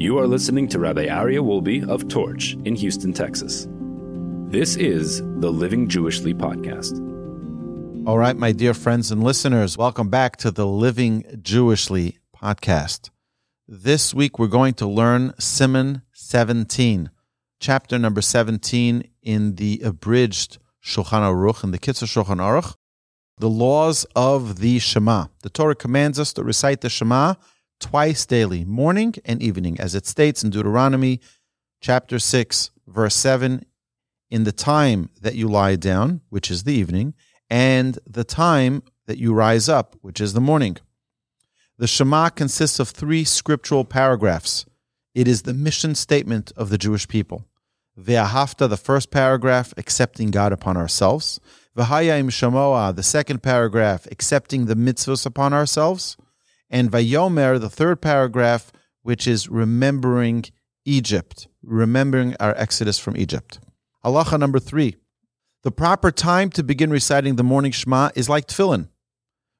You are listening to Rabbi Aryeh Wolbe of Torch in Houston, Texas. This is the Living Jewishly Podcast. All right, my dear friends and listeners, welcome back to the Living Jewishly Podcast. This week we're going to learn Siman 17, chapter number 17 in the abridged Shulchan Aruch, in the Kitzur Shulchan Aruch, the laws of the Shema. The Torah commands us to recite the Shema twice daily, morning and evening, as it states in Deuteronomy chapter 6, verse 7, in the time that you lie down, which is the evening, and the time that you rise up, which is the morning. The Shema consists of three scriptural paragraphs. It is the mission statement of the Jewish people. Ve'ahavta, the first paragraph, accepting God upon ourselves. V'haya im shamoa, the second paragraph, accepting the mitzvahs upon ourselves. And Vayomer, the third paragraph, which is remembering Egypt, remembering our exodus from Egypt. Halacha number 3. The proper time to begin reciting the morning Shema is like tefillin,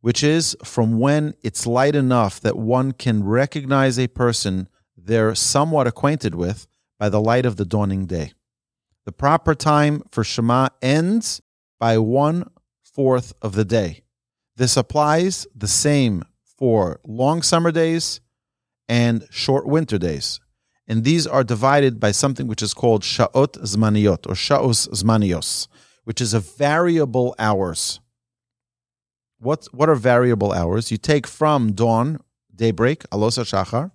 which is from when it's light enough that one can recognize a person they're somewhat acquainted with by the light of the dawning day. The proper time for Shema ends by 1/4 of the day. This applies the same for long summer days and short winter days. And these are divided by something which is called sha'ot zmaniyot or sha'os zmanios, which is a variable hours. What are variable hours? You take from dawn, daybreak, alos shachar,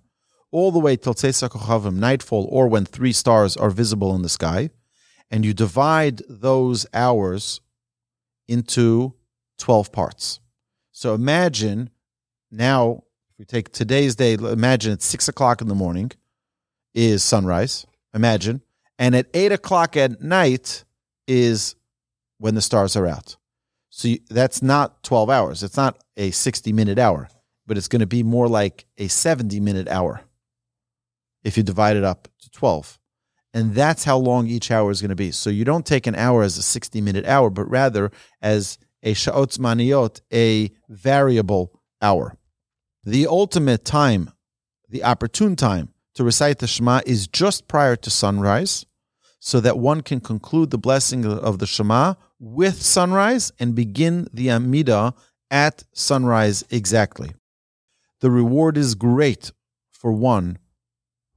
all the way till tzay sakohavim, nightfall, or when 3 stars are visible in the sky, and you divide those hours into 12 parts. So imagine now, if we take today's day, imagine it's 6 o'clock in the morning is sunrise, imagine, and at 8 o'clock at night is when the stars are out. So that's not 12 hours. It's not a 60-minute hour, but it's going to be more like a 70-minute hour if you divide it up to 12. And that's how long each hour is going to be. So you don't take an hour as a 60-minute hour, but rather as a sha'ot zmaniyot, a variable hour. The ultimate time, the opportune time to recite the Shema is just prior to sunrise, so that one can conclude the blessing of the Shema with sunrise and begin the Amidah at sunrise exactly. The reward is great for one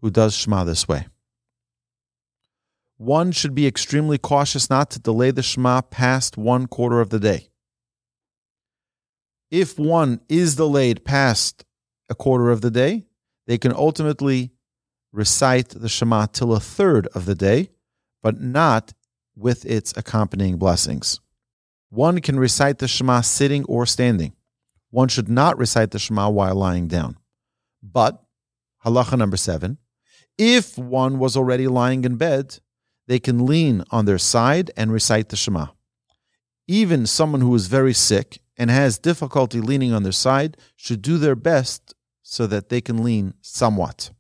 who does Shema this way. One should be extremely cautious not to delay the Shema past 1/4 of the day. If one is delayed past 1/4 of the day, they can ultimately recite the Shema till 1/3 of the day, but not with its accompanying blessings. One can recite the Shema sitting or standing. One should not recite the Shema while lying down. But, halacha number 7, if one was already lying in bed, they can lean on their side and recite the Shema. Even someone who is very sick and has difficulty leaning on their side should do their best so that they can lean somewhat.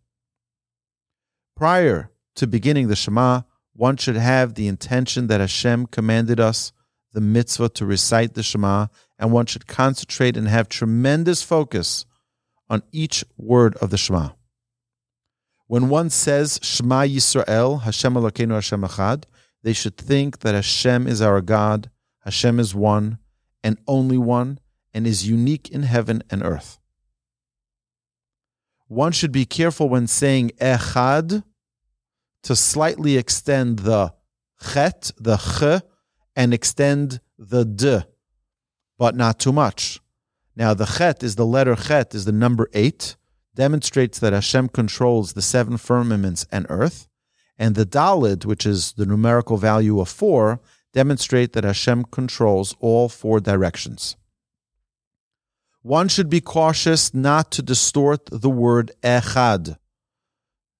Prior to beginning the Shema, one should have the intention that Hashem commanded us the mitzvah to recite the Shema, and one should concentrate and have tremendous focus on each word of the Shema. When one says, Shema Yisrael, Hashem Elokeinu Hashem Echad, they should think that Hashem is our God, Hashem is one and only one, and is unique in heaven and earth. One should be careful when saying echad to slightly extend the chet, the ch, and extend the d, but not too much. Now the chet is the letter chet, is the number 8, demonstrates that Hashem controls the 7 firmaments and earth, and the daled, which is the numerical value of 4, demonstrate that Hashem controls all 4 directions. One should be cautious not to distort the word echad.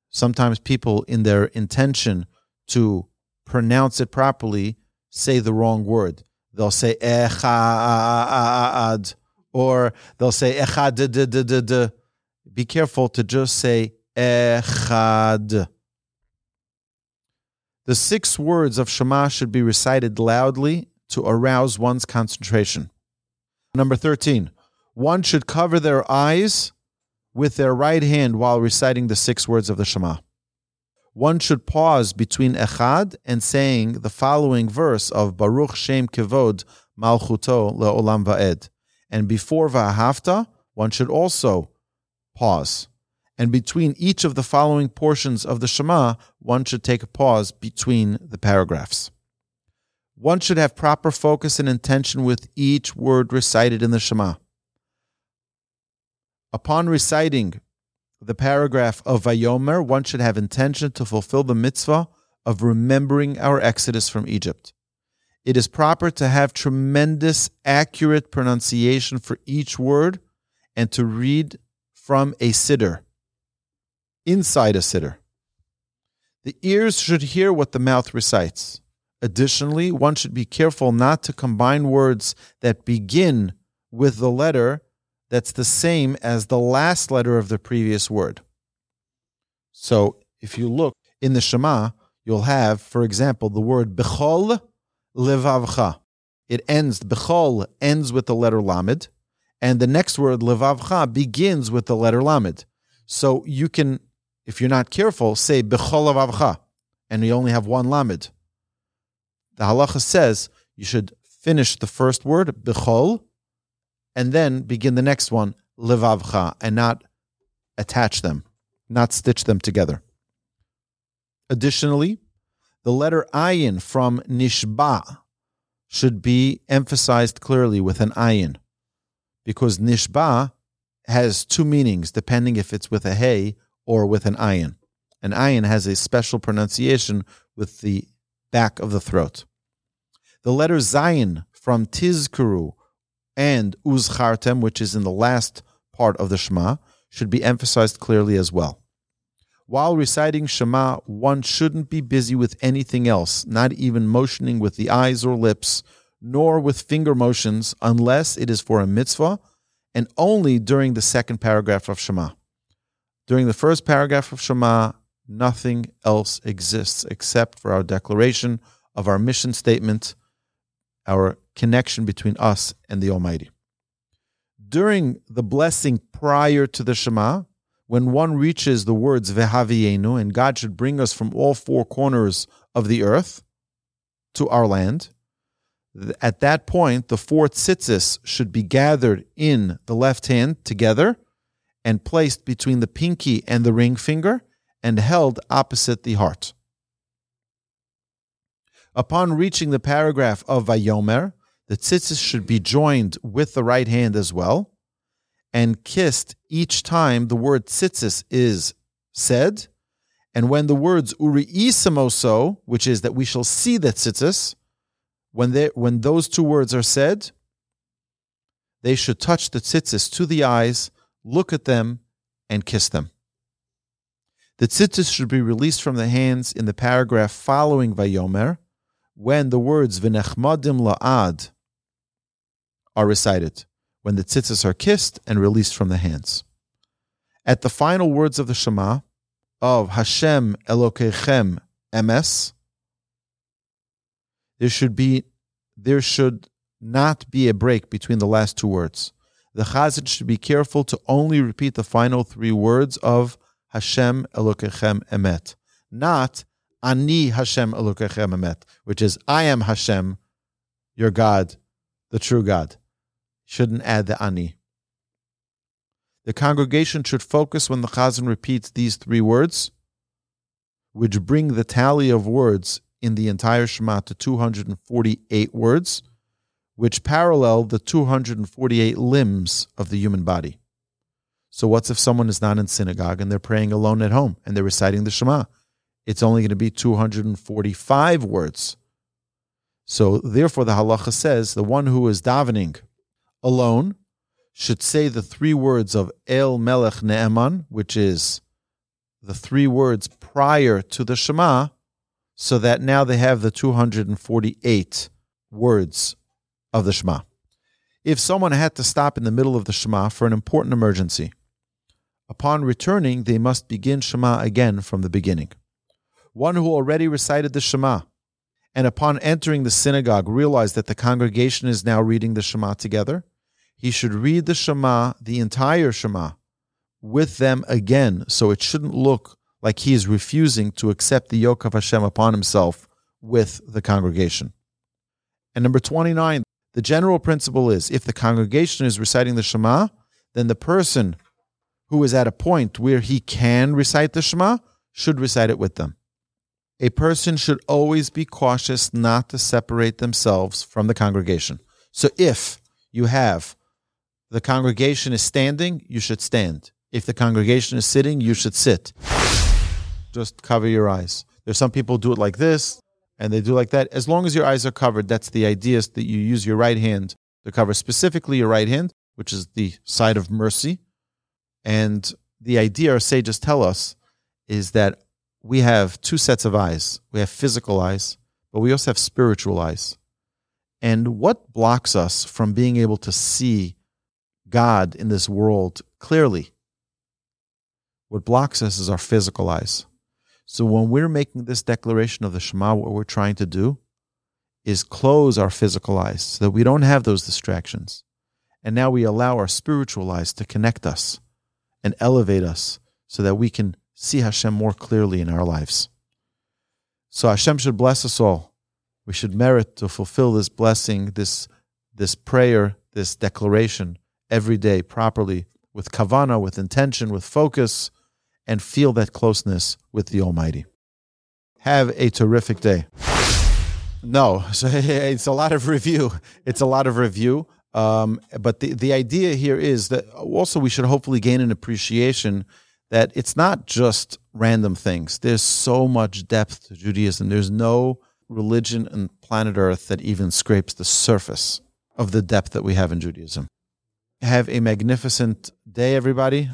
Sometimes people, in their intention to pronounce it properly, say the wrong word. They'll say echad, or they'll say echad. Be careful to just say echad. The 6 words of Shema should be recited loudly to arouse one's concentration. Number 13, one should cover their eyes with their right hand while reciting the 6 words of the Shema. One should pause between echad and saying the following verse of Baruch Shem Kivod Malchuto Le'olam Va'ed. And before Ve'ahavta, one should also pause. And between each of the following portions of the Shema, one should take a pause between the paragraphs. One should have proper focus and intention with each word recited in the Shema. Upon reciting the paragraph of Vayomer, one should have intention to fulfill the mitzvah of remembering our exodus from Egypt. It is proper to have tremendous, accurate pronunciation for each word and to read from a siddur, inside a siddur. The ears should hear what the mouth recites. Additionally, one should be careful not to combine words that begin with the letter that's the same as the last letter of the previous word. So if you look in the Shema, you'll have, for example, the word Bechol Levavcha. It ends, Bechol ends with the letter Lamed, and the next word Levavcha begins with the letter Lamed. So you can, if you're not careful, say Bechol Levavcha, and you only have one Lamed. The Halacha says you should finish the first word, Bechol, and then begin the next one, Levavcha, and not attach them, not stitch them together. Additionally, the letter ayin from nishba should be emphasized clearly with an ayin, because nishba has 2 meanings, depending if it's with a hey or with an ayin. An ayin has a special pronunciation with the back of the throat. The letter zayin from Tizkuru and uzchartem, which is in the last part of the Shema, should be emphasized clearly as well. While reciting Shema, one shouldn't be busy with anything else, not even motioning with the eyes or lips, nor with finger motions, unless it is for a mitzvah, and only during the second paragraph of Shema. During the first paragraph of Shema, nothing else exists except for our declaration of our mission statement, our connection between us and the Almighty. During the blessing prior to the Shema, when one reaches the words Vehavienu, and God should bring us from all 4 corners of the earth to our land, at that point, the 4 tzitzis should be gathered in the left hand together and placed between the pinky and the ring finger and held opposite the heart. Upon reaching the paragraph of Vayomer, the tzitzis should be joined with the right hand as well and kissed each time the word tzitzis is said. And when the words uri'isimoso, which is that we shall see the tzitzis, when those 2 words are said, they should touch the tzitzis to the eyes, look at them, and kiss them. The tzitzis should be released from the hands in the paragraph following Vayomer, when the words v'nechmadim la'ad are recited, when the tzitzis are kissed and released from the hands. At the final words of the Shema, of Hashem Elokeichem MS, there should not be a break between the last 2 words. The Chazan should be careful to only repeat the final 3 words of Hashem Elokeichem Emet, not Ani Hashem Elokeichem Emet, which is, I am Hashem, your God, the true God. Shouldn't add the Ani. The congregation should focus when the Chazan repeats these 3 words, which bring the tally of words in the entire Shema to 248 words, which parallel the 248 limbs of the human body. So what's if someone is not in synagogue and they're praying alone at home and they're reciting the Shema? It's only going to be 245 words. So therefore the Halacha says the one who is davening alone should say the 3 words of El Melech Ne'eman, which is the 3 words prior to the Shema, so that now they have the 248 words of the Shema. If someone had to stop in the middle of the Shema for an important emergency, upon returning, they must begin Shema again from the beginning. One who already recited the Shema and upon entering the synagogue realized that the congregation is now reading the Shema together, he should read the Shema, the entire Shema, with them again. So it shouldn't look like he is refusing to accept the yoke of Hashem upon himself with the congregation. And number 29, the general principle is, if the congregation is reciting the Shema, then the person who is at a point where he can recite the Shema should recite it with them. A person should always be cautious not to separate themselves from the congregation. So if you have the congregation is standing, you should stand. If the congregation is sitting, you should sit. Just cover your eyes. There's some people do it like this, and they do like that. As long as your eyes are covered, that's the idea, is that you use your right hand to cover specifically your right hand, which is the side of mercy. And the idea our sages tell us is that we have two sets of eyes. We have physical eyes, but we also have spiritual eyes. And what blocks us from being able to see God in this world clearly? What blocks us is our physical eyes. So when we're making this declaration of the Shema, what we're trying to do is close our physical eyes so that we don't have those distractions. And now we allow our spiritual eyes to connect us and elevate us so that we can see Hashem more clearly in our lives. So Hashem should bless us all. We should merit to fulfill this blessing, this prayer, this declaration every day properly, with kavana, with intention, with focus, and feel that closeness with the Almighty. Have a terrific day. No, so it's a lot of review. It's a lot of review. But the idea here is that also we should hopefully gain an appreciation that it's not just random things. There's so much depth to Judaism. There's no religion on planet Earth that even scrapes the surface of the depth that we have in Judaism. Have a magnificent day, everybody.